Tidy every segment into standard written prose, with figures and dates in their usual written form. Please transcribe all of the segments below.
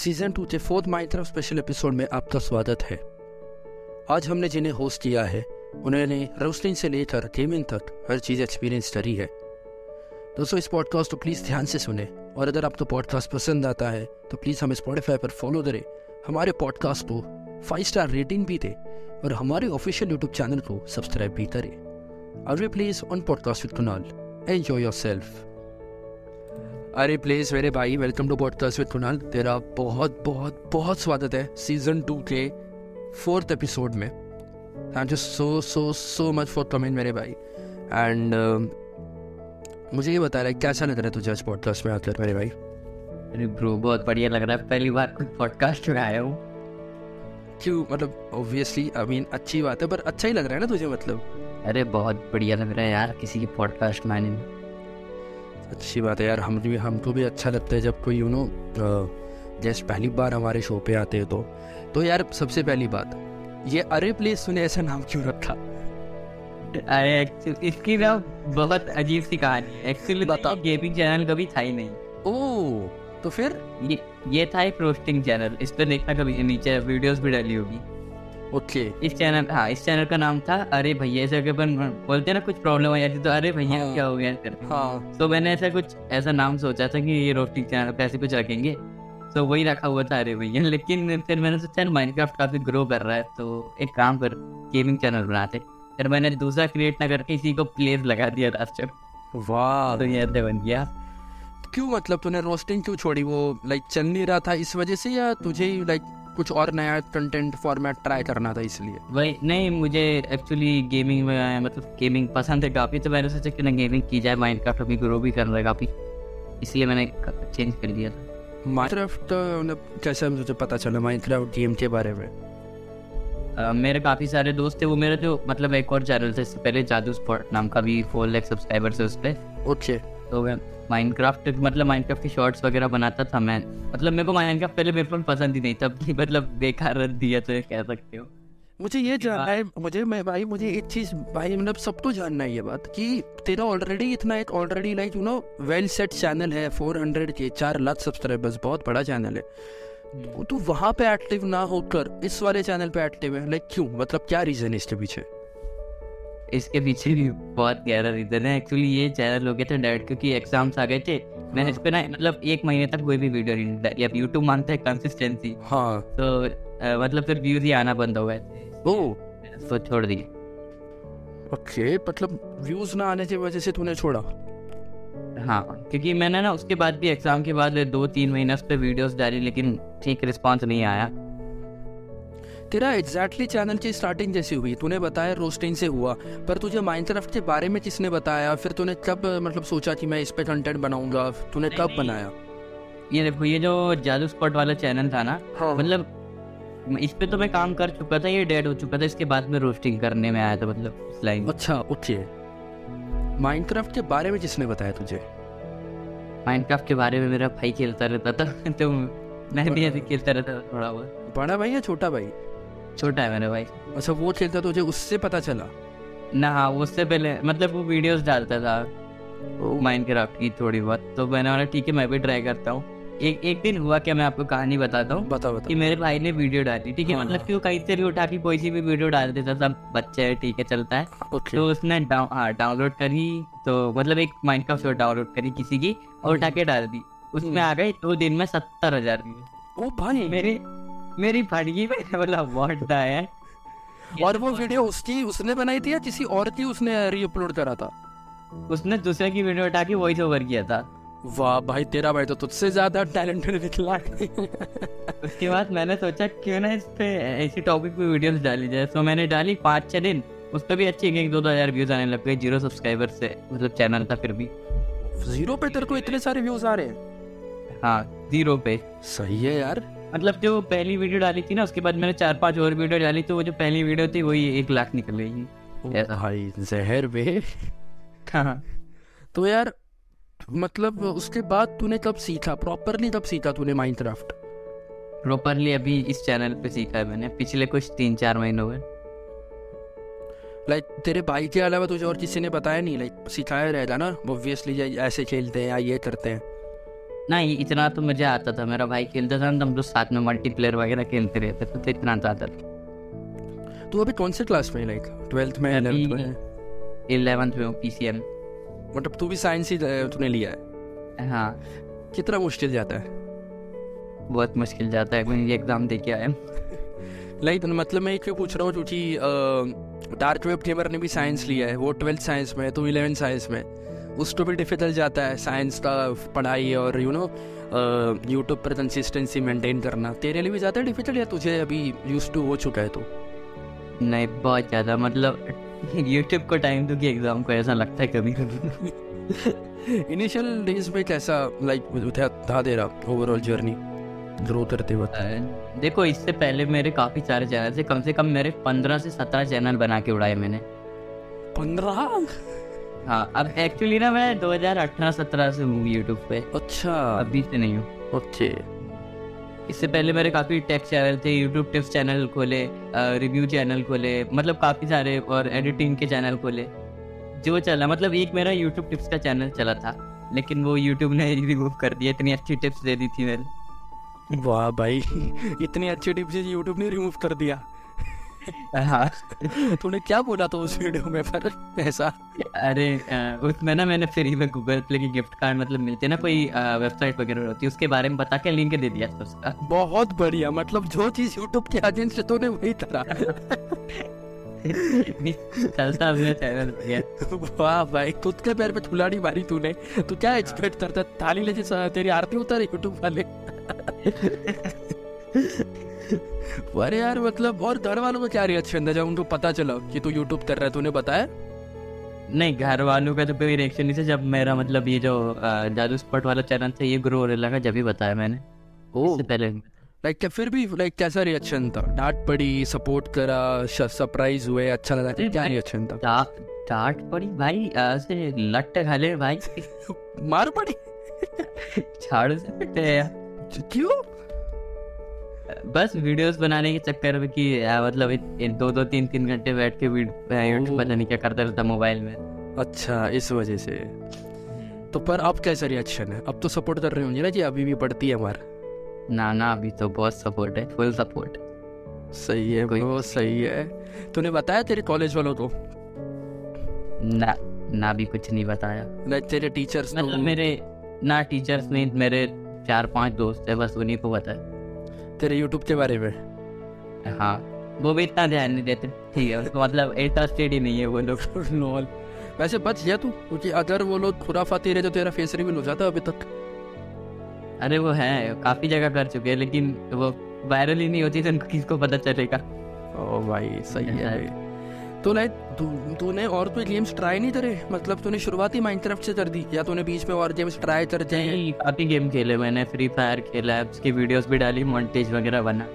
Season 2 के 4th Minecraft special episode में आपका स्वागत है। आज हमने जिन्हें होस्ट किया है उन्होंने रोस्टिंग से लेकर गेमिंग तक हर चीज़ एक्सपीरियंस करी है। दोस्तों, इस पॉडकास्ट को प्लीज़ ध्यान से सुने और अगर आपको पॉडकास्ट पसंद आता है तो प्लीज़ हमें स्पॉटिफाई पर फॉलो करें, हमारे पॉडकास्ट को 5-star रेटिंग भी दें और हमारे ऑफिशियल यूट्यूब चैनल को सब्सक्राइब भी करें। अरे please on podcast with Kunal, enjoy yourself. अरे प्लीज़ मेरे भाई, welcome to podcast with Kunal. तेरा बहुत बहुत बहुत स्वागत है सीज़न 2 के 4th एपिसोड में। Thank you so much for coming मेरे भाई। एंड मुझे ये बता रहा है कैसा लग रहा है तुझे आज पॉडकास्ट में आकर मेरे भाई? अरे ब्रो, बहुत बढ़िया लग रहा है। पहली बार कुछ पॉडकास्ट में आया हूँ। क्यों? मतलब ऑब्वियसली आई मीन अच्छी बात है, पर अच्छा ही लग रहा है ना तुझे? मतलब अरे बहुत बढ़िया लग रहा है यार किसी के पॉडकास्ट में आने में। अच्छी बात है यार, हमको भी अच्छा लगता है जब कोई यू नो जस्ट पहली बार हमारे शो पे आते हैं तो यार सबसे पहली बात ये अरे प्लीज़ तूने ऐसा नाम क्यों रखा? अरे इसकी ना बहुत अजीब सी कहानी है। एक्चुअली गेमिंग चैनल कभी था ही नहीं। ओ तो फिर ये था एक रोस्टिंग चैनल। इस पर देखना कभी, नीचे वीडियोस भी डाली होगी। ओके इस चैनल का नाम था अरे भैया। ऐसा बोलते ना कुछ प्रॉब्लम आई जाती तो अरे भैया क्या हो गया करते। तो मैंने ऐसा नाम सोचा था कि ये रोस्टिंग चैनल कैसे कुछ रखेंगे, तो वही रखा हुआ था अरे भैया। लेकिन फिर मैंने सोचा माइनक्राफ्ट काफी ग्रो कर रहा है तो एक काम कर गेमिंग चैनल बनाते। फिर मैंने दूसरा क्रिएट ना करके इसी को प्लेस लगा दिया रास्ते। वाह, तो ये बन गया। क्यों मतलब तूने रोस्टिंग क्यों छोड़ी? वो लाइक चल नहीं रहा था इस वजह से, या तुझे लाइक कुछ और नया कंटेंट फॉर्मेट ट्राई करना था इसलिए? वही नहीं, मुझे एक्चुअली गेमिंग में मतलब गेमिंग पसंद है काफ़ी, तो मैंने सोचा कि ना गेमिंग की जाए। माइनक्राफ्ट अभी ग्रो भी कर रहा है काफ़ी, इसलिए मैंने चेंज कर दिया था माइनक्राफ्ट। मतलब कैसे मुझे पता चला माइनक्राफ्ट गेम के बारे में? मेरे काफ़ी सारे दोस्त थे, वो मेरा जो मतलब एक और चैनल था इससे पहले जादू स्पोर्ट नाम का, भी 4 लाख सब्सक्राइबर्स है उस पर। ओके तो मैं माइनक्राफ्ट मतलब माइनक्राफ्ट के शॉर्ट्स वगैरह बनाता था मैं। मतलब मेरे को माइनक्राफ्ट पहले बिल्कुल पसंद ही नहीं था, मतलब बेकार रख दिया तो कह सकते हो। मुझे ये जानना है, मुझे एक चीज़ भाई मतलब सबको जानना है ये बात कि तेरा ऑलरेडी इतना एक already like you know well set channel है, 400 के 4 लाख सब्सक्राइबर्स, बहुत बड़ा चैनल है। तू वहाँ पे एक्टिव ना होकर इस वाले चैनल पे एक्टिव है, लाइक क्यों? मतलब क्या रीज़न है इसके पीछे? इसके पीछे भी बहुत गहरा रीज़न है। एक्चुअली ये चैनल हो गया था डायरेक्ट क्योंकि एग्जाम्स आ गए थे। मैंने इस पर ना मतलब 1 महीने तक कोई भी वीडियो नहीं डाली। अब यूट्यूब मांगता है कंसिस्टेंसी। हाँ तो मतलब फिर व्यूज ही आना बंद हो गए थे तो छोड़ दिए। ओके मतलब व्यूज ना आने की वजह से तूने छोड़ा? हाँ क्योंकि मैंने ना उसके बाद भी एग्जाम के बाद 2-3 महीने उस पर वीडियोज़ डाली लेकिन ठीक रिस्पॉन्स नहीं आया। तेरा एग्जैक्टली चैनल की स्टार्टिंग जैसी हुई, तूने बताया रोस्टिंग से हुआ, पर तुझे माइनक्राफ्ट के बारे में किसने बताया? फिर तूने कब मतलब सोचा कि मैं इस पे कंटेंट बनाऊंगा? तूने कब बनाया? ये देखो, ये जो जादू स्पॉट वाला चैनल था ना, मतलब इस पे तो मैं काम कर चुका था, ये डेड हो चुका था। इसके बाद में रोस्टिंग करने में आया था मतलब इस लाइन। अच्छा ओके। माइनक्राफ्ट के बारे में किसने बताया तुझे? माइनक्राफ्ट के बारे में मेरा भाई खेलता रहता था तो मैं भी ऐसे खेलता रहता था थोड़ा बहुत। बड़ा भाई या छोटा भाई? छोटा है मेरे भाई। अच्छा वो खेलता तो उससे पता चला ना? हाँ उससे पहले मतलब वो वीडियोस डालता था माइनक्राफ्ट की थोड़ी बहुत, तो मैंने बोला ठीक है मैं भी ट्राई करता हूँ। एक दिन हुआ क्या, मैं आपको कहानी बताता हूँ। बताओ कि मेरे भाई ने वीडियो डाली, ठीक है हाँ, मतलब कि वो कहीं से भी उठा के कोई सी भी वीडियो डाल देता, सब बच्चे है ठीक है चलता है। तो उसने डाउनलोड करी, तो मतलब एक माइनक्राफ्ट डाउनलोड करी किसी की और उठा के डाल दी। उसमें आ गई 2 दिन में 70,000 भाई। मेरी फटगी मैंने बोला व्हाट है। और वो वीडियो उसकी उसने बनाई थी या किसी और की उसने रीअपलोड करा था? उसने दूसरे की वीडियो उठा के वॉइस ओवर किया था। वाह भाई, तेरा भाई तो तुझसे ज्यादा टैलेंटेड निकला। उसके बाद मैंने सोचा क्यों ना इस पे ऐसी टॉपिक पे वीडियोस डाली जाए, तो मैंने डाली 5-6 दिन। उस पर भी अच्छी 1-2 हज़ार व्यूज आने लग गए। 0 सब्सक्राइबर से मतलब चैनल था, फिर भी 0 पे तेरे को इतने सारे व्यूज आ रहे हैं? हाँ 0 पे। सही है यार। मतलब जो पहली वीडियो डाली थी ना, उसके बाद मैंने 4-5 और वीडियो डाली, तो वो जो पहली वीडियो थी वही 1 लाख निकल गई। भाई जहर बे। हाँ तो यार मतलब उसके बाद तूने कब सीखा प्रॉपरली? कब सीखा तूने माइनक्राफ्ट प्रॉपरली? अभी इस चैनल पे सीखा है मैंने, पिछले कुछ 3-4 महीनों में। लाइक तेरे भाई के अलावा तुझे और किसी ने बताया नहीं? लाइक सिखाया रहेगा ना ऑब्वियसली, ऐसे खेलते हैं या ये करते हैं। नहीं इतना तो मुझे आता था, मेरा भाई खेलता था ना, हम लोग साथ में मल्टीप्लेयर वगैरह खेलते रहते थे, तो इतना आता था। तो अभी कौन से क्लास में, लाइक 12th में, 11th में? 11th में पीसीएम। मतलब तू भी साइंस ही तूने लिया है? हाँ। कितना मुश्किल जाता है? बहुत मुश्किल जाता है, मैंने एग्जाम दे के आया। लाइक मतलब मैं क्यों पूछ रहा हूँ क्योंकि डार्क वेब गेमर ने भी साइंस लिया है, वो 12th साइंस में, तो 11th साइंस में, उसको भी डिफिकल्ट जाता है साइंस का पढ़ाई और यू नो यूट्यूब पर कंसिस्टेंसी मेंटेन करना। तेरे लिए भी ज़्यादा डिफिकल्ट या तुझे अभी यूज टू हो चुका है? तो नहीं बहुत ज़्यादा, मतलब यूट्यूब को टाइम दूँ कि एग्ज़ाम को, ऐसा लगता है कभी कभी। इनिशियल डेज में कैसा लाइक था तेरा ओवरऑल जर्नी ग्रो करते हुए? देखो इससे पहले मेरे काफ़ी सारे चैनल थे, कम से कम मेरे 15 से 17 चैनल बना के उड़ाए मैंने। 15? हाँ। अब एक्चुअली ना मैं 2018-17 से हूँ यूट्यूब पे। अच्छा। अभी से नहीं हूँ। ओके। इससे पहले मेरे काफ़ी टेक चैनल थे, यूट्यूब टिप्स चैनल खोले, रिव्यू चैनल खोले, मतलब काफ़ी सारे, और एडिटिंग के चैनल खोले जो चला। मतलब एक मेरा यूट्यूब टिप्स का चैनल चला था, लेकिन वो यूट्यूब ने रिमूव कर दिया, इतनी अच्छी टिप्स दे दी थी मैंने। वाह भाई, इतनी अच्छी टिप्स यूट्यूब ने रिमूव कर दिया? हाँ। तूने क्या बोला तो उस वीडियो में पर ऐसा? अरे उसमें ना मैंने फ्री में गूगल प्ले की गिफ्ट कार्ड, मतलब मिलते ना कोई वेबसाइट वगैरह होती है, उसके बारे में बता के लिंक दे दिया था उसका। बहुत बढ़िया, मतलब जो चीज़ यूट्यूब के एजेंट से तूने वही तरह वाह भाई, खुद के पैर पे थुलाड़ी मारी तूने, तू क्या एक्सपेक्ट करता? थाली ले जैसा तेरी आरती उतारे यूट्यूब वाले। अरे यार मतलब, और घर वालों का क्या रिएक्शन था जब उनको पता चला कि तू यूट्यूब कर रहा है? तूने बताया? नहीं, घर वालों का तो कोई रिएक्शन नहीं था। जब मेरा मतलब ये जो जादू स्पोर्ट वाला चैनल था ये ग्रो होने लगा, जब ही बताया मैंने। ओ, इससे पहले लाइक फिर भी लाइक कैसा रिएक्शन था? डांट पड़ी, सपोर्ट करा, सरप्राइज हुए, अच्छा लगा, क्या रिएक्शन था? डांट पड़ी भाई, ऐसे लट्टे खा ले भाई, मार पड़ी झाड़ू से पिटे यार। क्यों? बस वीडियोस बनाने के चक्कर में कि मतलब दो तीन घंटे बैठ के पता नहीं क्या करता रहता मोबाइल में। अच्छा, इस वजह से। तो पर अब कैसा रिएक्शन है? अब तो सपोर्ट कर रहे होंगे ना जी? अभी भी पड़ती है हमारा? ना ना, अभी तो बहुत सपोर्ट है, फुल सपोर्ट। सही है, बहुत सही है। तूने बताया तेरे कॉलेज वालों को? ना ना, भी कुछ नहीं बताया। ना तेरे टीचर्स? मतलब मेरे ना टीचर्स नहीं, मेरे 4-5 दोस्त है बस, उन्हीं को बताया तेरे यूट्यूब के बारे में। हाँ, वो भी इतना ध्यान नहीं देते, ठीक है, उसको मतलब इंटरेस्टेड ही नहीं है वो लोग। वैसे बच गया तू, क्योंकि अगर वो लोग खुराफाती रहे तो तेरा फेस रिवील हो जाता अभी तक। अरे वो है, काफ़ी जगह कर चुके हैं, लेकिन वो वायरल ही नहीं होती तो उनको किसको पता चलेगा। ओ भाई, सही है। तो लाइक तूने और कोई गेम्स ट्राई नहीं करे? मतलब तूने शुरुआत ही माइनक्राफ्ट से कर दी या तूने बीच में और गेम्स ट्राई करते हैं? काफ़ी गेम खेले मैंने, फ्री फायर खेला, उसकी वीडियोस भी डाली, मॉन्टेज वगैरह बना।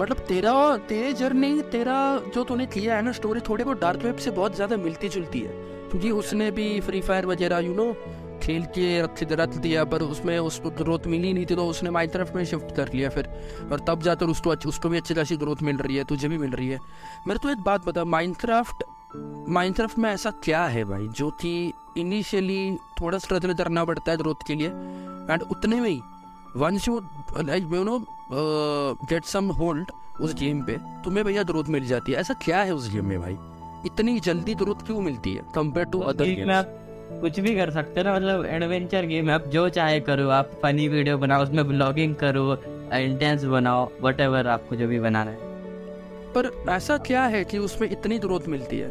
मतलब तेरे जर्नी, तेरा जो तूने किया है ना स्टोरी, थोड़े को डार्क वेब से बहुत ज़्यादा मिलती जुलती है, क्योंकि उसने भी फ्री फायर वगैरह यू नो खेल के रख दिया, पर उसमें उसको ग्रोथ मिली नहीं थी, तो उसने माइनक्राफ्ट में शिफ्ट कर लिया फिर, और तब जाकर उसको भी अच्छी खासी ग्रोथ मिल रही है, तुझे भी मिल रही है। मेरे तो एक बात बता, माइनक्राफ्ट में ऐसा क्या है भाई जो कि इनिशियली थोड़ा स्ट्रगल करना पड़ता है ग्रोथ के लिए, एंड उतने में ही once you like you know get some hold उस गेम पे, तुम्हें भैया ग्रोथ मिल जाती है। ऐसा क्या है उस गेम में भाई, इतनी जल्दी ग्रोथ क्यों मिलती है कंपेयर टू अदर गेम्स? कुछ भी कर सकते हो ना, मतलब एडवेंचर गेम, आप जो चाहे करो, आप फनी वीडियो बनाओ, उसमें ब्लॉगिंग करो, इंटेंस बनाओ, व्हाटएवर आपको जो भी बनाना है। पर ऐसा क्या है कि उसमें इतनी ग्रोथ मिलती है?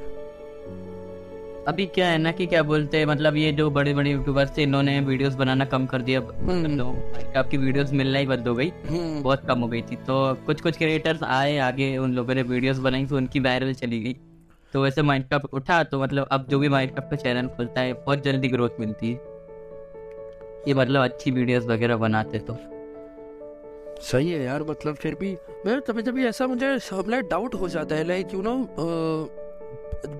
अभी क्या है ना कि क्या बोलते हैं, मतलब ये जो बड़े बड़े यूट्यूबर्स थे, इन्होंने वीडियोस बनाना कम कर दिया, आपकी वीडियोस मिलना ही बंद हो गई, बहुत कम हो गई थी, तो कुछ कुछ क्रिएटर्स आए आगे, उन लोगों ने वीडियोस बनाई तो उनकी वायरल चली गई, तो वैसे माइनक्राफ्ट उठा, तो मतलब अब जो भी माइनक्राफ्ट का चैनल खुलता है बहुत जल्दी ग्रोथ मिलती है, ये मतलब अच्छी वीडियोस वगैरह बनाते तो। सही है यार, मतलब फिर भी मैं कभी कभी ऐसा मुझे सबला डाउट हो जाता है, लाइक यू नो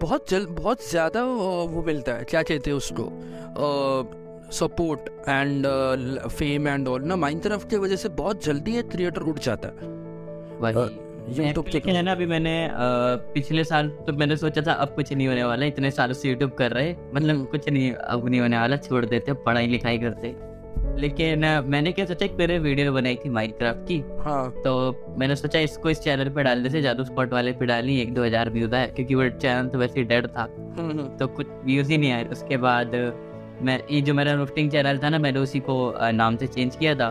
बहुत ज़्यादा वो मिलता है, क्या कहते हैं उसको, support and fame and all ना, माइनक्राफ्ट की वजह से बहुत जल्दी ये क्रिएटर उठ जाता है। है ना, अभी मैंने पिछले साल तो मैंने सोचा था अब कुछ नहीं होने वाला, इतने सालों से यूट्यूब कर रहे, मतलब कुछ नहीं, अब नहीं होने वाला, छोड़ देते, पढ़ाई लिखाई करते, लेकिन मैंने क्या सोचा, एक मेरे वीडियो बनाई थी माइनक्राफ्ट की, हाँ, तो मैंने सोचा इसको इस चैनल पे डालने से, जादू स्पॉट वाले पे डाली, 1-2 हजार व्यूज आए, क्योंकि वो चैनल तो वैसे डेड था, तो कुछ व्यूज ही नहीं आए। उसके बाद मैं ये जो मेरा रोफ्टिंग चैनल था ना, मैंने उसी को नाम से चेंज किया था।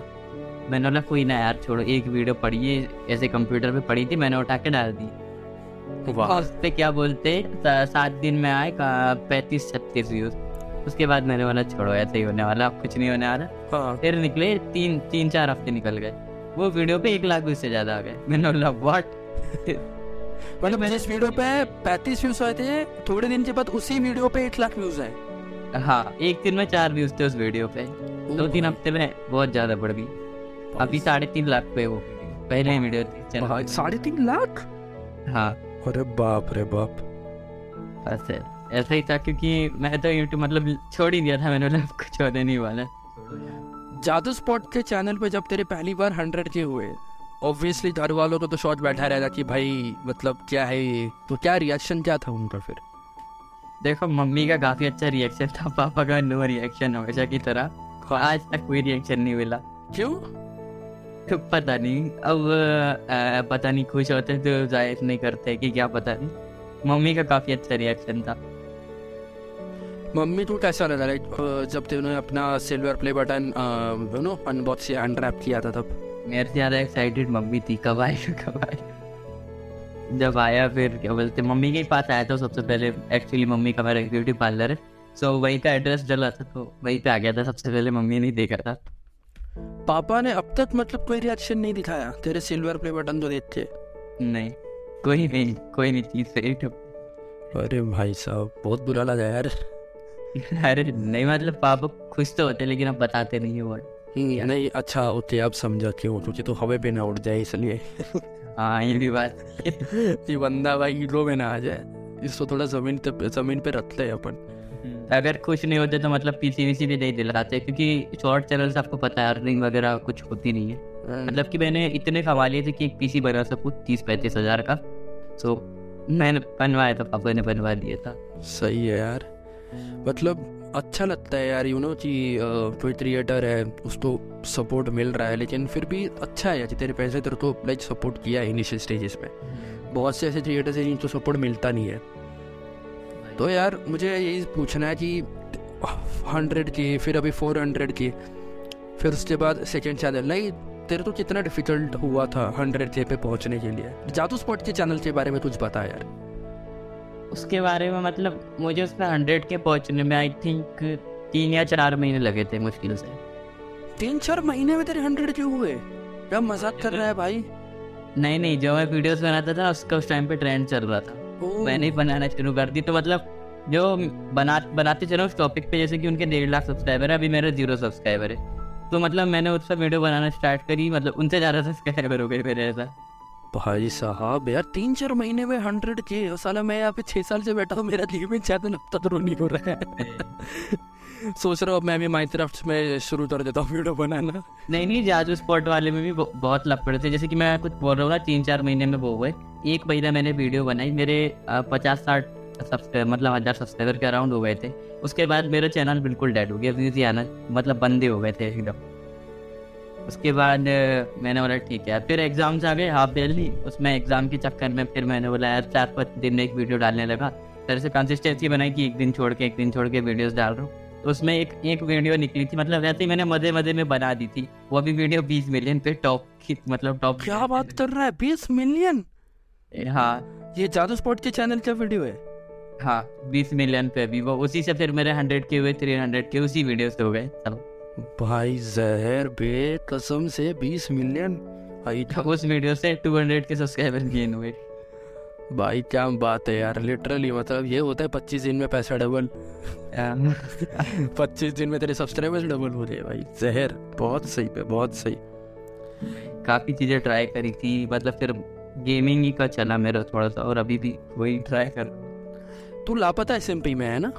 मैंने बोला कोई ना यार छोड़ो, एक वीडियो पड़ी ऐसे कंप्यूटर पे पड़ी थी, मैंने उठा के डाल दी। उस पे क्या बोलते 7 दिन में आए 35-36 व्यूज। उसके बाद मैंने बोला छोड़ो ऐसे ही होने वाला, अब कुछ नहीं होने वाला। फिर निकले 3-4 हफ्ते निकल गए, वो वीडियो पे 1 लाख व्यूज से ज्यादा आ गए। मैंने बोला व्हाट, मतलब मैंने इस वीडियो पे 35 व्यूज आए थे, थोड़े दिन के बाद उसी वीडियो पे 1 लाख व्यूज आए। हाँ, एक दिन में 4 व्यूज थे उस वीडियो पे, 2-3 हफ्ते में बहुत ज्यादा बढ़ गई। अभी 3.5 लाख पे वो पहले वीडियो थी, 3.5 लाख। हाँ, अरे बाप रे बाप। बस ऐसा ही था, क्योंकि मैं तो यूट्यूब मतलब छोड़ ही दिया था। मैंने बोला कुछ होने नहीं वाला। जादू स्पॉट के चैनल पे जब तेरे पहली बार 100 के हुए, ऑब्वियसली घर वालों को तो शॉर्ट बैठा रहता कि भाई मतलब क्या है ये, तो क्या रिएक्शन क्या था उनका? फिर देखो, मम्मी का काफी अच्छा रिएक्शन था, पापा का नो रिएक्शन, हमेशा की तरह। आज तक कोई रिएक्शन नहीं मिला, क्यों पता नहीं। अब पता नहीं, खुश होते तो जाहिर नहीं करते कि क्या, पता नहीं। मम्मी का काफी अच्छा रिएक्शन था। मम्मी को कैसा लगा जब तुमने अपना silver play button you know unbox या अनरैप किया था? तब मेरे से ज्यादा एक्साइटेड मम्मी थी, कब आएगा कब आएगा। जब आया फिर क्या बोलते, मम्मी के पास आया था सबसे पहले। एक्चुअली मम्मी का मेरा ब्यूटी पार्लर है, सो वहीं का एड्रेस डला था, तो वहीं पे आ गया था सबसे पहले, मम्मी ने देखा था। पापा ने अब तक मतलब कोई रिएक्शन नहीं दिखाया तेरे सिल्वर प्ले बटन तो देते? नहीं, कोई नहीं चीज। अरे भाई साहब, बहुत बुरा लगा यार। अरे नहीं, मतलब पापा खुश तो होते, लेकिन अब बताते नहीं है वो। नहीं, अच्छा होते, अब समझा क्यों, क्योंकि तो हवे पे ना उड़ जाए इसलिए। हाँ, ये भी बात। ये बंदा भाई रो में ना आ जाए, इसको थोड़ा जमीन पे रखते हैं अपन। अगर खुश नहीं होते तो मतलब पीसी भी नहीं दिलाते, क्योंकि शॉर्ट चैनल आपको पता है अर्निंग वगैरह कुछ होती नहीं है। मतलब कि मैंने इतने कमा लिए थे कि एक पीसी बना सकूँ 30-35 हजार का, तो मैंने बनवाया था, पापा ने बनवा दिया था। सही है यार, मतलब अच्छा लगता है यार, यू नो कि कोई क्रिएटर है उसको सपोर्ट मिल रहा है। लेकिन फिर भी अच्छा है कि तेरे पैसे तेरे को लाइक सपोर्ट किया इनिशियल स्टेजेस में। बहुत से ऐसे क्रिएटर्स हैं जिनको सपोर्ट मिलता नहीं है। तो यार मुझे यही पूछना है कि 100 की, फिर अभी 400 की, फिर उसके बाद सेकंड चैनल, नहीं तेरे तो कितना डिफिकल्ट हुआ था 100 पे पहुंचने के लिए? जादू स्पॉट के चैनल के बारे में कुछ बता यार। उसके बारे में मतलब मुझे उसमें 100 के पहुंचने में आई थिंक 3 या 4 महीने लगे थे मुश्किल से। 3-4 महीने में तेरे 100 के हुए? क्या मजाक कर रहा है भाई? नहीं, जो मैं वीडियोस बनाता था उसका उस टाइम पे ट्रेंड चल रहा था, मैंने बनाना शुरू कर दी। तो मतलब जो बनाते चलो उस टॉपिक पे, जैसे कि उनके 1.5 लाख सब्सक्राइबर है, अभी मेरे 0 सब्सक्राइबर है। तो मतलब मैंने उससे वीडियो बनाना स्टार्ट करी, मतलब उनसे ज़्यादा सब्सक्राइबर हो गए मेरे। ऐसा भाई साहब यार, 3-4 महीने में 100 के, साला मैं यहाँ पे 6 साल से बैठा हूँ, मेरा लीवन चैनल अब तक रोनी हो रहा है। सोच रहा हूँ मैं भी माइनक्राफ्ट में शुरू कर देता हूँ वीडियो बनाना। नहीं, जादू स्पॉट वाले में भी बहुत लग पड़े थे। जैसे कि मैं कुछ बोल रहा हूँ ना, 3-4 महीने में वो हुए। एक महीना मैंने वीडियो बनाई, मेरे 50-60 मतलब 1000 सब्सक्राइबर के अराउंड हो गए थे। उसके बाद मेरा चैनल बिल्कुल डेड हो गया, व्यूज ही आना मतलब बंदे हो गए थे एकदम। उसके बाद मैंने बोला ठीक है, फिर एग्ज़ाम्स आ गए हाफ डेली। उसमें एग्ज़ाम के चक्कर में फिर मैंने बोला यार 4-5 दिन में एक वीडियो डालने लगा। तरह से कंसिस्टेंसी बनाई कि एक दिन छोड़ के वीडियोज़ डाल रहा हूँ। तो उसमें एक वीडियो निकली थी, मतलब वैसे ही मैंने मज़े में बना दी थी। वो भी वीडियो 20 मिलियन पे टॉप। क्या बात कर रहा है, 20 मिलियन? हाँ, ये जादू स्पॉट के चैनल का वीडियो है। हाँ, 20 मिलियन पे भी वो, उसी से फिर मेरे 100 के हुए, 300 के उसी वीडियो से हो गए सब। भाई जहर बे कसम से 20 मिलियन आई था। उस वीडियो से 200 के सब्सक्राइबर गेन हुए। भाई क्या बात है यार, लिटरली मतलब ये होता है 25 दिन में पैसा डबल। 25 दिन में तेरे सब्सक्राइबर डबल हो गए भाई, जहर। बहुत सही पे, बहुत सही। काफी चीजें ट्राई करी थी, मतलब फिर गेमिंग ही का चला मेरा थोड़ा सा, और अभी भी वही ट्राई कर। तू लापता एसएमपी में है ना?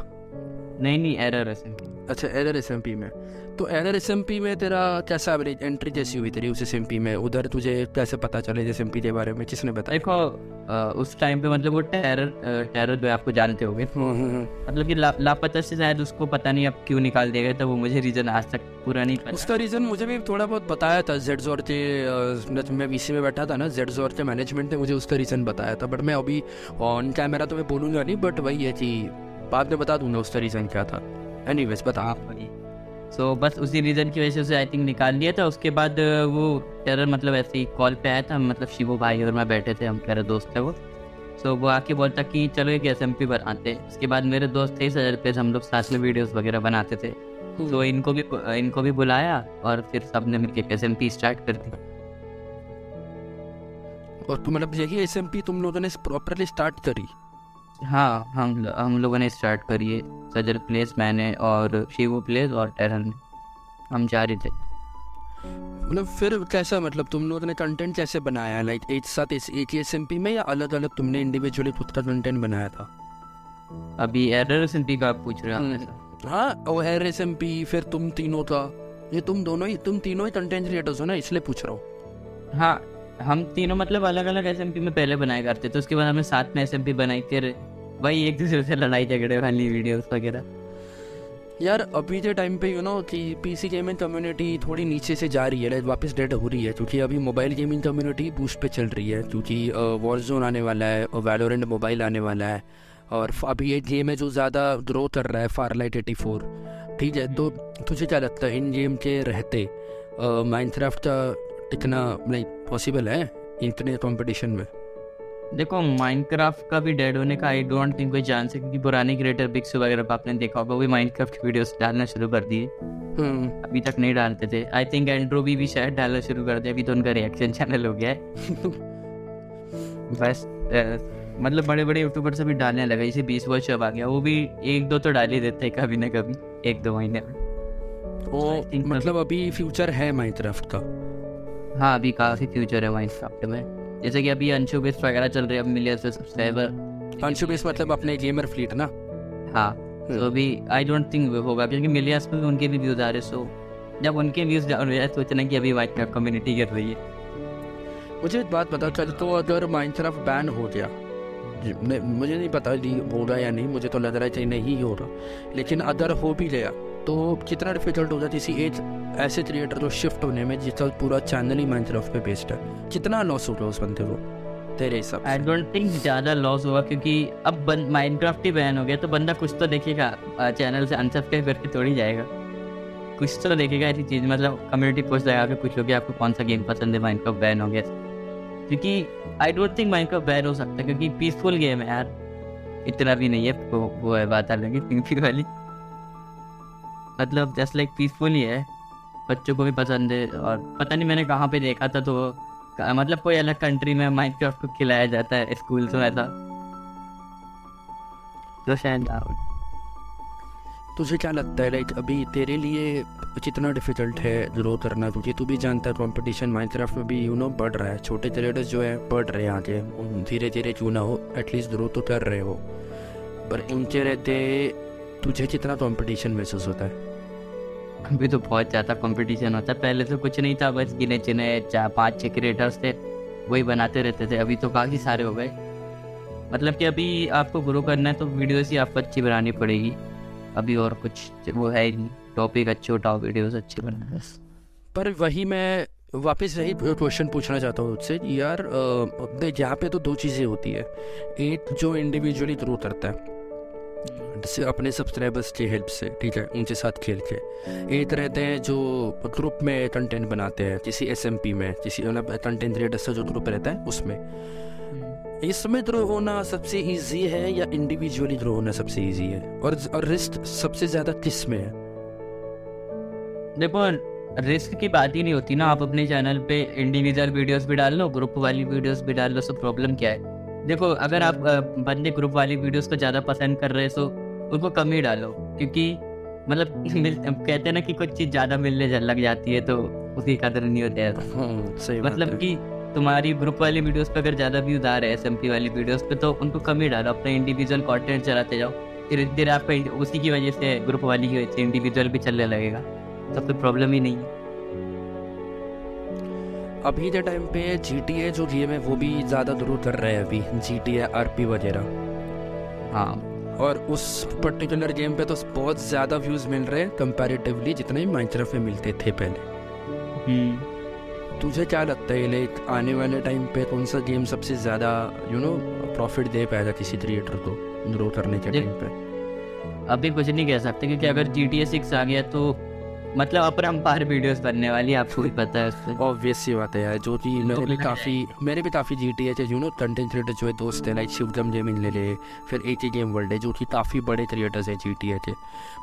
नहीं, एरर एसएमपी। अच्छा एदर SMP में, तो एदर SMP में तेरा कैसा एवरेज एंट्री जैसी हुई तेरी उस SMP में, उधर तुझे कैसे पता चले SMP के बारे में, किसने बताया? देखो उस टाइम पे मतलब वो टेरर जो आपको जानते होंगे, मतलब कि लापता से शायद उसको पता नहीं अब क्यों निकाल दिया गया था, वो मुझे रीज़न आज तक पूरा नहीं पता। उसका रीज़न मुझे भी थोड़ा बहुत बताया था जेड जोर के, मैं VC में बैठा था ना, जेड जोर के मैनेजमेंट ने मुझे उसका रीज़न बताया था, बट मैं अभी ऑन कैमरा तो मैं बोलूँगा नहीं, बट वही है कि बाद में बता दूंगा उसका रीज़न क्या था। एनीवेज बता आप। सो बस उसी रीज़न की वजह से उसे आई थिंक निकाल लिया था। उसके बाद वो टेरर मतलब ऐसे ही कॉल पे आया था, मतलब शिवो भाई और मैं बैठे थे, हम मेरा दोस्त है वो। सो वो आके बोलता कि चलो एक SMP पर आते हैं। उसके बाद मेरे दोस्त थे 1000 रुपये, हम लोग साथ में वीडियोस वगैरह बनाते थे, तो इनको भी बुलाया और फिर सब ने मिलकर SMP स्टार्ट कर दी। और तो मतलब यही SMP तुम लोगों ने प्रॉपरली स्टार्ट करी? हाँ, हम लोगों ने स्टार्ट करिए, सजर प्लेस मैंने और शिवो प्लेस और टेरन, हम जा रहे थे। मतलब फिर कैसा, मतलब तुम लोगों ने कंटेंट कैसे बनाया, लाइक एक साथ एक ही SMP में या अलग अलग तुमने इंडिविजुअली खुद का कंटेंट बनाया था? अभी एरर SMP का आप पूछ रहे हो? हाँ, और एरर SMP फिर तुम तीनों का, ये तुम तीनों ही कंटेंट क्रिएटर्स हो ना, इसलिए पूछ रहा हूँ। हाँ, हम तीनों मतलब अलग अलग SMP में पहले बनाए करते थे, उसके बाद हमने साथ में SMP बनाई, फिर वही एक दूसरे से लड़ाई झगड़े वाली वीडियोस वगैरह। यार अभी के टाइम पे यू नो कि PC गेमिंग कम्युनिटी थोड़ी नीचे से जा रही है, वापस डेड हो रही है, क्योंकि अभी मोबाइल गेमिंग कम्युनिटी बूस्ट पे चल रही है, क्योंकि वॉरजोन आने वाला है और वैलोरेंट मोबाइल आने वाला है, और अभी ये गेम है जो ज़्यादा ग्रो कर रहा है, फारलाइट 84, ठीक है। तो तुझे क्या लगता है इन गेम के रहते माइनक्राफ्ट का इतना लाइक पॉसिबल है इतने कंपटीशन में? देखो माइनक्राफ्ट का भी डेड होने का आई डोंट थिंक कोई चांस है, क्योंकि पुराने क्रिएटर बिग्स वगैरह आपने देखा होगा, वो भी माइनक्राफ्ट की वीडियोस डालना शुरू कर दिए। अभी तक नहीं डालते थे, आई थिंक एंड्रो भी शायद डालना शुरू कर दिया, अभी तो उनका रिएक्शन चैनल हो गया है। बस मतलब बड़े बड़े यूट्यूबर से भी डालने लगे, इसे 20 वर्ष अब आ गया, वो भी 1-2 तो डाल ही देते हैं कभी ना कभी 1-2 महीने में। मतलब अभी फ्यूचर है माइनक्राफ्ट का? हाँ, अभी काफ़ी फ्यूचर है माइनक्राफ्ट में, जैसे कि अभी अंशु बेस वगैरह चल रही है, अब मिलियंस से सब्सक्राइबर। अंशु बेस मतलब अपने गेमर फ्लीट ना? हाँ, तो अभी आई डोंट थिंक होगा, क्योंकि मिलियंस में उनके भी व्यूज़ आ रहे, सो जब उनके व्यूज़ डाउन हो जाए सोचना कि अभी माइनक्राफ्ट कम्युनिटी गिर रही है। मुझे एक बात पता चल, तो अगर माइनक्राफ्ट बैन हो गया, मुझे नहीं पता होगा या नहीं, मुझे तो लग रहा है कि नहीं होगा, लेकिन अगर हो भी गया तो कितना डिफिकल्ट होता है किसी एक ऐसे क्रिएटर को शिफ्ट होने में जिसका पूरा चैनल ही माइनक्राफ्ट पे बेस्ड है, कितना लॉस होगा उस बंदे को तेरे हिसाब से? आई डोंट थिंक ज़्यादा लॉस होगा, क्योंकि अब माइनक्राफ्ट ही बैन हो गया तो बंदा कुछ तो देखेगा, चैनल से अनसब्सक्राइब करके थोड़ी जाएगा, कुछ तो देखेगा ऐसी चीज़, मतलब कम्युनिटी पोस्ट लगा के कुछ हो गया आपको कौन सा गेम पसंद है, माइनक्राफ्ट बैन हो गया, क्योंकि I don't think Minecraft ban हो सकता, क्योंकि पीसफुल गेम है यार, इतना भी नहीं है वो है बात अलग है वाली, मतलब जस्ट लाइक पीसफुल ही है, बच्चों को भी पसंद है, और पता नहीं मैंने कहाँ पे देखा था, तो मतलब कोई अलग कंट्री में माइनक्राफ्ट को खिलाया जाता है स्कूल से ऐसा, तो शायद। तुझे क्या लगता है लाइक अभी तेरे लिए कितना डिफिकल्ट है ग्रो करना, क्योंकि तू भी जानता है कंपटीशन माइनक्राफ्ट में भी यू नो बढ़ रहा है, छोटे क्रिएटर्स जो है बढ़ रहे हैं आगे, धीरे धीरे क्यों ना हो एटलीस्ट ग्रो तो कर रहे हो, पर उनके रहते तुझे कितना कंपटीशन महसूस होता है? अभी तो बहुत ज़्यादा कंपटीशन होता है, पहले तो कुछ नहीं था, बस गिने चिने 5-6 क्रिएटर्स थे, वही बनाते रहते थे, अभी तो काफ़ी सारे हो गए, मतलब कि अभी आपको ग्रो करना है तो वीडियोस ही आपको अच्छी बनानी पड़ेगी, अभी और कुछ वो है ही नहीं, टॉपिक अच्छे उठाओ, वीडियोस अच्छे बनाए। पर वही मैं वापस यही क्वेश्चन पूछना चाहता हूँ उससे, यार यहाँ पे तो 2 चीज़ें होती है, एक जो इंडिविजुअली ग्रो करता है अपने सब्सक्राइबर्स की हेल्प से, ठीक है, उनके साथ खेल के, एक रहते हैं जो ग्रुप में कंटेंट बनाते हैं किसी SMP में, किसी मतलब कंटेंट क्रिएटर्स का जो ग्रुप रहता है उसमें, इसमें ग्रो होना सबसे इजी है या इंडिविजुअली ग्रो होना सबसे इजी है, और रिस्क सबसे ज़्यादा किस में है? देखो रिस्क की बात ही नहीं होती ना, आप अपने चैनल पे इंडिविजुअल वीडियोस भी डाल लो, ग्रुप वाली वीडियोस भी डाल लो, सब प्रॉब्लम क्या है? देखो अगर आप बंदे ग्रुप वाली वीडियोस को ज़्यादा पसंद कर रहे हैं तो उनको कम ही डालो, क्योंकि मतलब कहते हैं ना कि कुछ चीज़ ज़्यादा मिलने लग जाती है तो उसकी कदर नहीं होती है, मतलब कि तुम्हारी ग्रुप वाली वीडियोस पे अगर ज़्यादा व्यूज आ रहे हैं SMP वाली वीडियोस पे तो उनको कम ही डालो, अपना इंडिविजुअल कॉन्टेंट चलाते जाओ, धीरे धीरे आपका उसी की वजह से ग्रुप वाली की वजह से इंडिविजुअल भी चलने लगेगा, तब तो प्रॉब्लम ही नहीं है। अभी के टाइम पे GTA जो गेम है वो भी ज़्यादा जरूर कर रहे हैं अभी GTA RP वगैरह। हाँ, और उस पर्टिकुलर गेम पे तो बहुत ज़्यादा व्यूज़ मिल रहे हैं कंपैरेटिवली जितने भी माइनक्राफ्ट में मिलते थे पहले। तुझे क्या लगता है लाइक आने वाले टाइम पे कौन सा गेम सबसे ज़्यादा यू नो प्रॉफिट दे पाएगा किसी क्रिएटर को ग्रो करने के टाइम पे? अभी कुछ नहीं कह सकते क्योंकि अगर GTA 6 आ गया तो मतलब अपरंपार वीडियोस बनने वाली, आपको भी पता है। ऑब्वियस सी बात है यार, जो कि मेरे भी काफ़ी GTA के यू नो कंटेंट क्रिएटर जो है दोस्त हैं लाइक शिवगम जेमिन ले ले, फिर एक ही गेम वर्ल्ड है जो कि काफ़ी बड़े क्रिएटर्स हैं GTA के,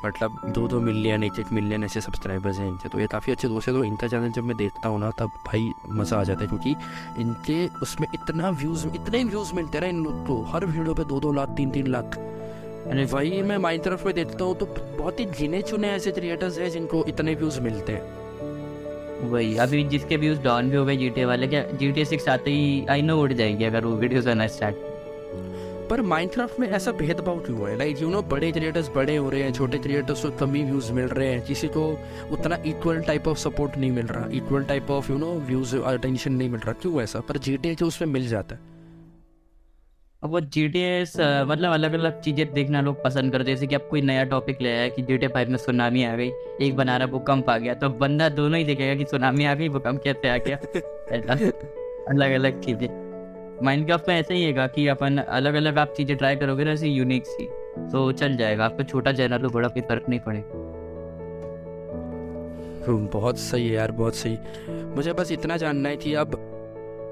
मतलब 2-2 मिलियन 1-1 मिलियन ऐसे सब्सक्राइबर्स हैं इनके, तो ये काफ़ी अच्छे दोस्त हैं। तो इनका चैनल जब मैं देखता हूँ ना तब भाई मज़ा आ जाता है क्योंकि इनके उसमें इतने व्यूज़ मिलते हैं इन लोग को, हर वीडियो पर 2-2 लाख 3-3 लाख। वही मैं माइनक्राफ्ट में देखता हूँ तो बहुत ही गिने चुने ऐसे क्रिएटर्स हैं जिनको इतने व्यूज़ मिलते हैं। वही अभी जिसके व्यूज़ डाउन भी हो गए GTA वाले, क्या GTA 6 आते ही आई नो उड़ जाएंगे अगर वो वीडियोस आना स्टार्ट। पर माइनक्राफ्ट में ऐसा भेदभाव क्यों है लाइक यू नो बड़े क्रिएटर्स बड़े हो रहे हैं, छोटे क्रिएटर्स को कम ही व्यूज़ मिल रहे हैं, किसी को उतना इक्वल टाइप ऑफ सपोर्ट नहीं मिल रहा, equal type of you know views attention नहीं मिल रहा, क्यों ऐसा? पर GTA जो उसमें मिल जाता है अब वो GTA मतलब अलग अलग चीज़ें देखना लोग पसंद करते हैं। जैसे कि आप कोई नया टॉपिक ले आया कि GTA 5 में सुनामी आ गई, एक बना रहा भूकंप आ गया, तो बंदा दोनों ही देखेगा कि सुनामी आ गई भूकंप कैसे आ गया। अलग अलग चीज़ें माइनक्राफ्ट में ऐसा ही है कि अपन अलग अलग आप चीज़ें ट्राई करोगे ना ऐसी यूनिक सी, तो चल जाएगा आपका छोटा चैनल हो बड़ा कोई फर्क नहीं पड़ेगा। बहुत सही है यार, बहुत सही। मुझे बस इतना जानना है कि अब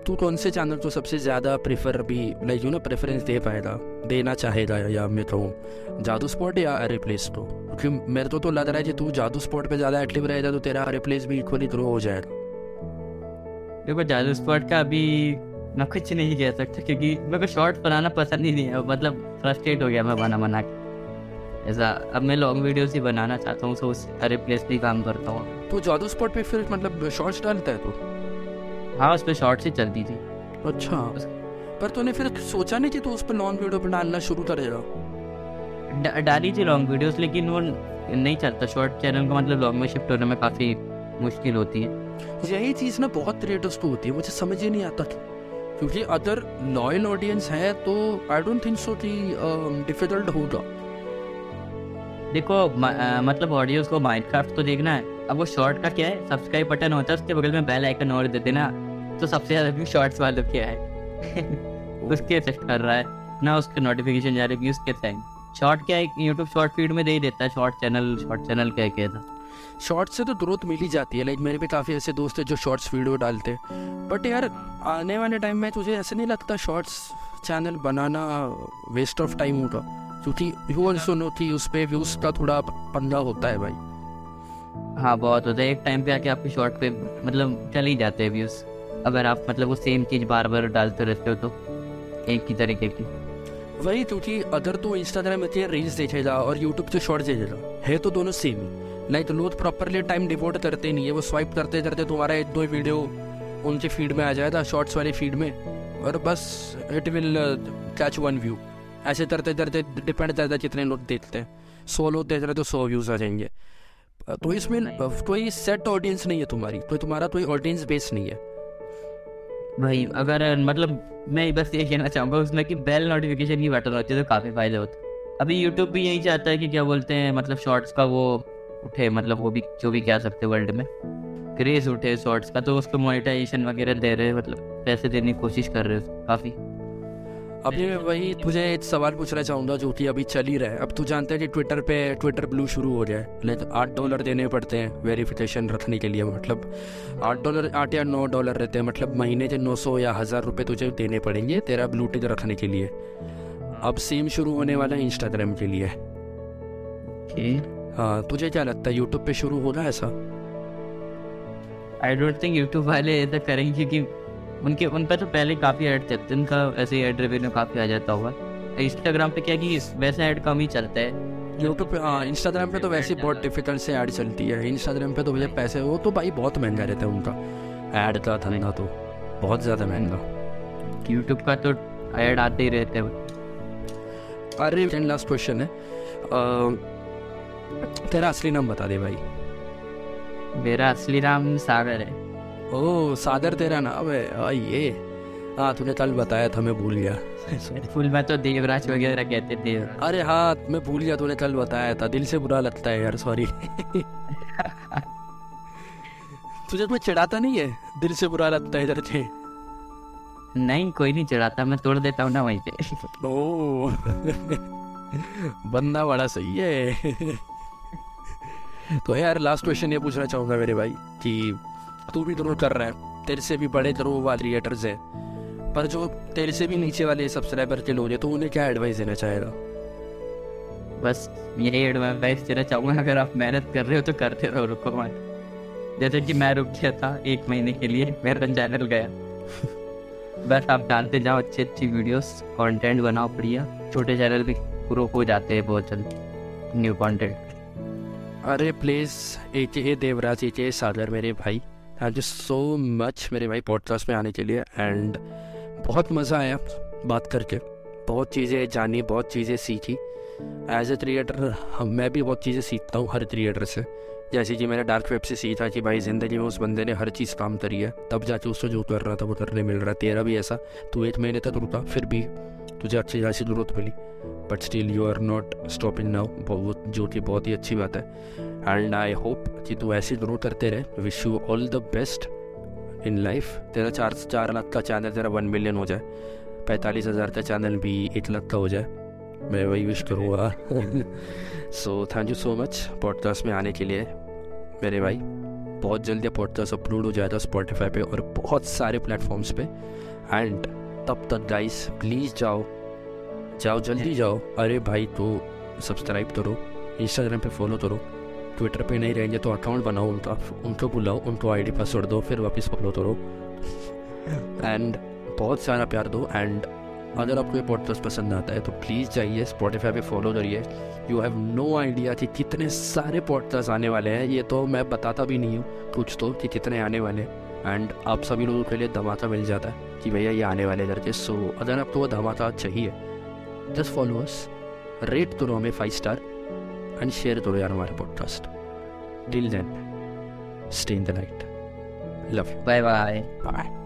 तू कौन से चैनल को सबसे ज़्यादा प्रेफर भी लाइक यू नो प्रेफरेंस दे पाएगा, देना चाहेगा, या मैं कहूँ जादू स्पॉट या रिप्लेस को? क्योंकि मेरे तो लग रहा है कि तू जादू स्पॉट पे ज़्यादा एक्टिव रहेगा तो तेरा रिप्लेस भी इक्वली ग्रो हो जाएगा। देखो जादू स्पॉट का अभी मैं कुछ नहीं कह सकता क्योंकि मेरे को शॉर्ट्स बनाना पसंद ही नहीं है, मतलब फ्रस्ट्रेट हो गया मैं बना के ऐसा, अब मैं लॉन्ग वीडियोस ही बनाना चाहता हूँ, सो उस रिप्लेस भी काम करता हूँ। तो जादू स्पॉट पर फिर मतलब शॉर्ट्स डालता है तो? हाँ, उस पर शॉर्ट से चलती थी। अच्छा, पर तूने फिर सोचा नहीं कि तू उस पर लॉन्ग वीडियो पर डालना शुरू करेगा? डाली थी लॉन्ग वीडियोस लेकिन वो नहीं चलता, शॉर्ट चैनल का मतलब लॉन्ग में शिफ्ट होने में काफ़ी मुश्किल होती है। यही चीज़ ना बहुत क्रिएटर्स को होती है, मुझे समझ ही नहीं आता क्योंकि अगर लॉयल ऑडियंस है तो आई डोंट थिंक सो कि डिफिकल्ट होगा। देखो मतलब ऑडियंस को माइनक्राफ्ट तो देखना है, अब वो शॉर्ट का क्या है सब्सक्राइब बटन होता है उसके बगल में बेल आइकन और दे देना, तो सबसे ज़्यादा व्यू शॉर्ट्स वालों के है उसके इफेक्ट कर रहा है ना, उसके नोटिफिकेशन जा रहे व्यूज़ के टाइम। शॉर्ट क्या है यूट्यूब शॉर्ट फीड में दे ही देता है, शॉर्ट चैनल क्या कहता है, शॉर्ट से तो ग्रोथ मिल ही जाती है। लाइक मेरे पे काफ़ी ऐसे दोस्त हैं जो शॉर्ट्स वीडियो डालते हैं, बट यार आने वाले टाइम में तुझे ऐसे नहीं लगता शॉर्ट्स चैनल बनाना वेस्ट ऑफ टाइम होगा? क्योंकि यू ऑल्सो नो कि उस पर व्यूज़ का थोड़ा पंगा होता है भाई। हाँ बहुत होता है, एक टाइम पे आके आपके शॉर्ट पे मतलब चले ही जाते हैं व्यूज़ अगर आप मतलब वो सेम चीज़ बार बार डालते रहते हो तो एक ही तरीके की। वही क्योंकि अगर तू इंस्टाग्राम में रील्स देखेगा और यूट्यूब पे शॉर्ट्स देखेगा है तो दोनों सेम ही, नहीं तो लोग प्रॉपरली टाइम डिवोट करते नहीं है, वो स्वाइप करते करते तुम्हारा 1-2 वीडियो उनके फीड में आ जाएगा शॉर्ट्स वाले फीड में और बस it will catch one view, ऐसे करते करते डिपेंड करता है कितने लोग देखते हैं, 100 लोग देख रहे तो 100 व्यूज़ आ जाएंगे। तो इसमें कोई सेट ऑडियंस नहीं है तुम्हारी, तो तुम्हारा कोई ऑडियंस बेस नहीं है भाई। अगर मतलब मैं बस ये कहना चाहूँगा उसमें कि बेल नोटिफिकेशन की बटन होती है तो काफ़ी फ़ायदा होता है। अभी यूट्यूब भी यही चाहता है कि क्या बोलते हैं मतलब शॉर्ट्स का वो उठे, मतलब वो भी जो भी कह सकते वर्ल्ड में क्रेज़ उठे शॉर्ट्स का, तो उसको मोनेटाइजेशन वगैरह दे रहे हैं, मतलब पैसे देने की कोशिश कर रहे हो काफ़ी। अभी मैं वही तुझे एक सवाल पूछना चाहूँगा जो कि अभी चल ही रहा है, अब तू जानता है कि ट्विटर ब्लू शुरू हो गया है, नहीं तो $8 देने पड़ते हैं वेरिफिकेशन रखने के लिए, मतलब $8 या $9 रहते हैं, मतलब महीने के 900 या 1000 रुपये तुझे देने पड़ेंगे तेरा ब्लू टिक रखने के लिए। अब सेम शुरू होने वाला है इंस्टाग्राम के लिए। हाँ, तुझे क्या लगता है यूट्यूब पर शुरू होगा ऐसा? आई डोंट थिंक यूट्यूब वाले ऐसा करेंगे क्योंकि उन पर तो पहले काफ़ी ऐड थे, उनका ऐसे ऐड रेवेन्यू काफ़ी आ जाता होगा। इंस्टाग्राम पे क्या कि वैसे ऐड कम ही चलता है यूट्यूब पे। हाँ, इंस्टाग्राम पे तो वैसे बहुत डिफिकल्ट से ऐड चलती है इंस्टाग्राम पे, तो भैया पैसे वो तो भाई बहुत महंगा रहता है उनका ऐड का धंधा, तो बहुत ज़्यादा महंगा। यूट्यूब का तो ऐड आते ही रहते हैं। अरे लास्ट क्वेश्चन है तेरा असली नाम बता दे भाई। मेरा असली नाम सागर है। ओह सागर तेरा नाम है, ये हाँ तूने कल बताया था, मैं भूल गया। फुल में तो देवराज वगैरह कहते थे। अरे हाँ मैं भूल गया, तूने कल बताया था। दिल से बुरा लगता है यार, सॉरी। तुझे कोई चिढ़ाता नहीं है? दिल से बुरा लगता है इधर से? नहीं कोई नहीं चिढ़ाता, मैं तोड़ देता हूँ ना वहीं पे। ओ बंदा बड़ा सही है। तो यार लास्ट क्वेश्चन ये पूछना चाहूँगा मेरे भाई कि तू भी जरूर कर रहा है, तेरे से भी बड़े जरूर वाले क्रिएटर्स हैं, पर जो तेरे से भी नीचे वाले सब्सक्राइबर के लोग हैं, तो उन्हें क्या एडवाइस देना चाहेगा? बस यही एडवाइस देना चाहूँगा, अगर आप मेहनत कर रहे हो तो करते रहो, रुको मत। जैसे कि मैं रुक गया था एक महीने के लिए, मेरा चैनल गया। बस आप डालते जाओ अच्छी अच्छी वीडियोस, कंटेंट बनाओ बढ़िया। छोटे चैनल भी ग्रो हो जाते हैं बहुत जल्द, न्यू कंटेंट। अरे प्लीज़ ए.के.ए. देवराज, ए.के.ए. सागर मेरे भाई, थैंक यू सो मच मेरे भाई पॉडकास्ट में आने के लिए। एंड बहुत मज़ा आया बात करके, बहुत चीज़ें जानी, बहुत चीज़ें सीखी। एज ए क्रिएटर मैं भी बहुत चीज़ें सीखता हूँ हर क्रिएटर से। जैसे कि मैंने डार्क वेब से सीखा कि भाई ज़िंदगी में उस बंदे ने हर चीज़ काम करी है, तब जाके उसको जो कर रहा था वो करने मिल रहा है। तेरा भी ऐसा, तू एक महीने तक रुका फिर भी तुझे अच्छी खासी जरूरत मिली, but still you are not stopping now, जो कि बहुत ही अच्छी बात है। एंड आई होप कि तू ऐसी जरूर करते रहे। Wish you all the best in life. तेरा 4 लाख का चैनल तेरा 1 मिलियन हो जाए, 45,000 का चैनल भी 1 लाख का हो जाए, मैं वही विश करूँगा। So thank you so much podcast में आने के लिए मेरे भाई। बहुत जल्दी पॉडकास्ट अपलोड हो जाएगा स्पॉटिफाई पे और बहुत सारे प्लेटफॉर्म्स पे। एंड तब तक गाइस प्लीज़ जाओ जल्दी जाओ, अरे भाई तो सब्सक्राइब करो, इंस्टाग्राम पे फॉलो करो, ट्विटर पे नहीं रहेंगे तो अकाउंट बनाओ उनका, उनको बुलाओ, उनको आईडी पासवर्ड दो, फिर वापस फॉलो करो एंड बहुत सारा प्यार दो। एंड अगर आपको ये पॉडकास्ट पसंद आता है तो प्लीज़ जाइए स्पॉटिफाई पे फॉलो करिए। यू हैव नो आइडिया कि कितने सारे पॉडकास्ट आने वाले हैं, ये तो मैं बताता भी नहीं हूँ कुछ तो कि कितने आने वाले हैं। एंड आप सभी लोगों के लिए धमाका मिल जाता है कि भैया ये आने वाले करके। सो अगर आपको वो धमाका चाहिए, जस्ट फॉलो अस, रेट करो हमें 5 स्टार एंड शेयर करो यार हमारे podcast. Till then stay in the light, love you, bye bye.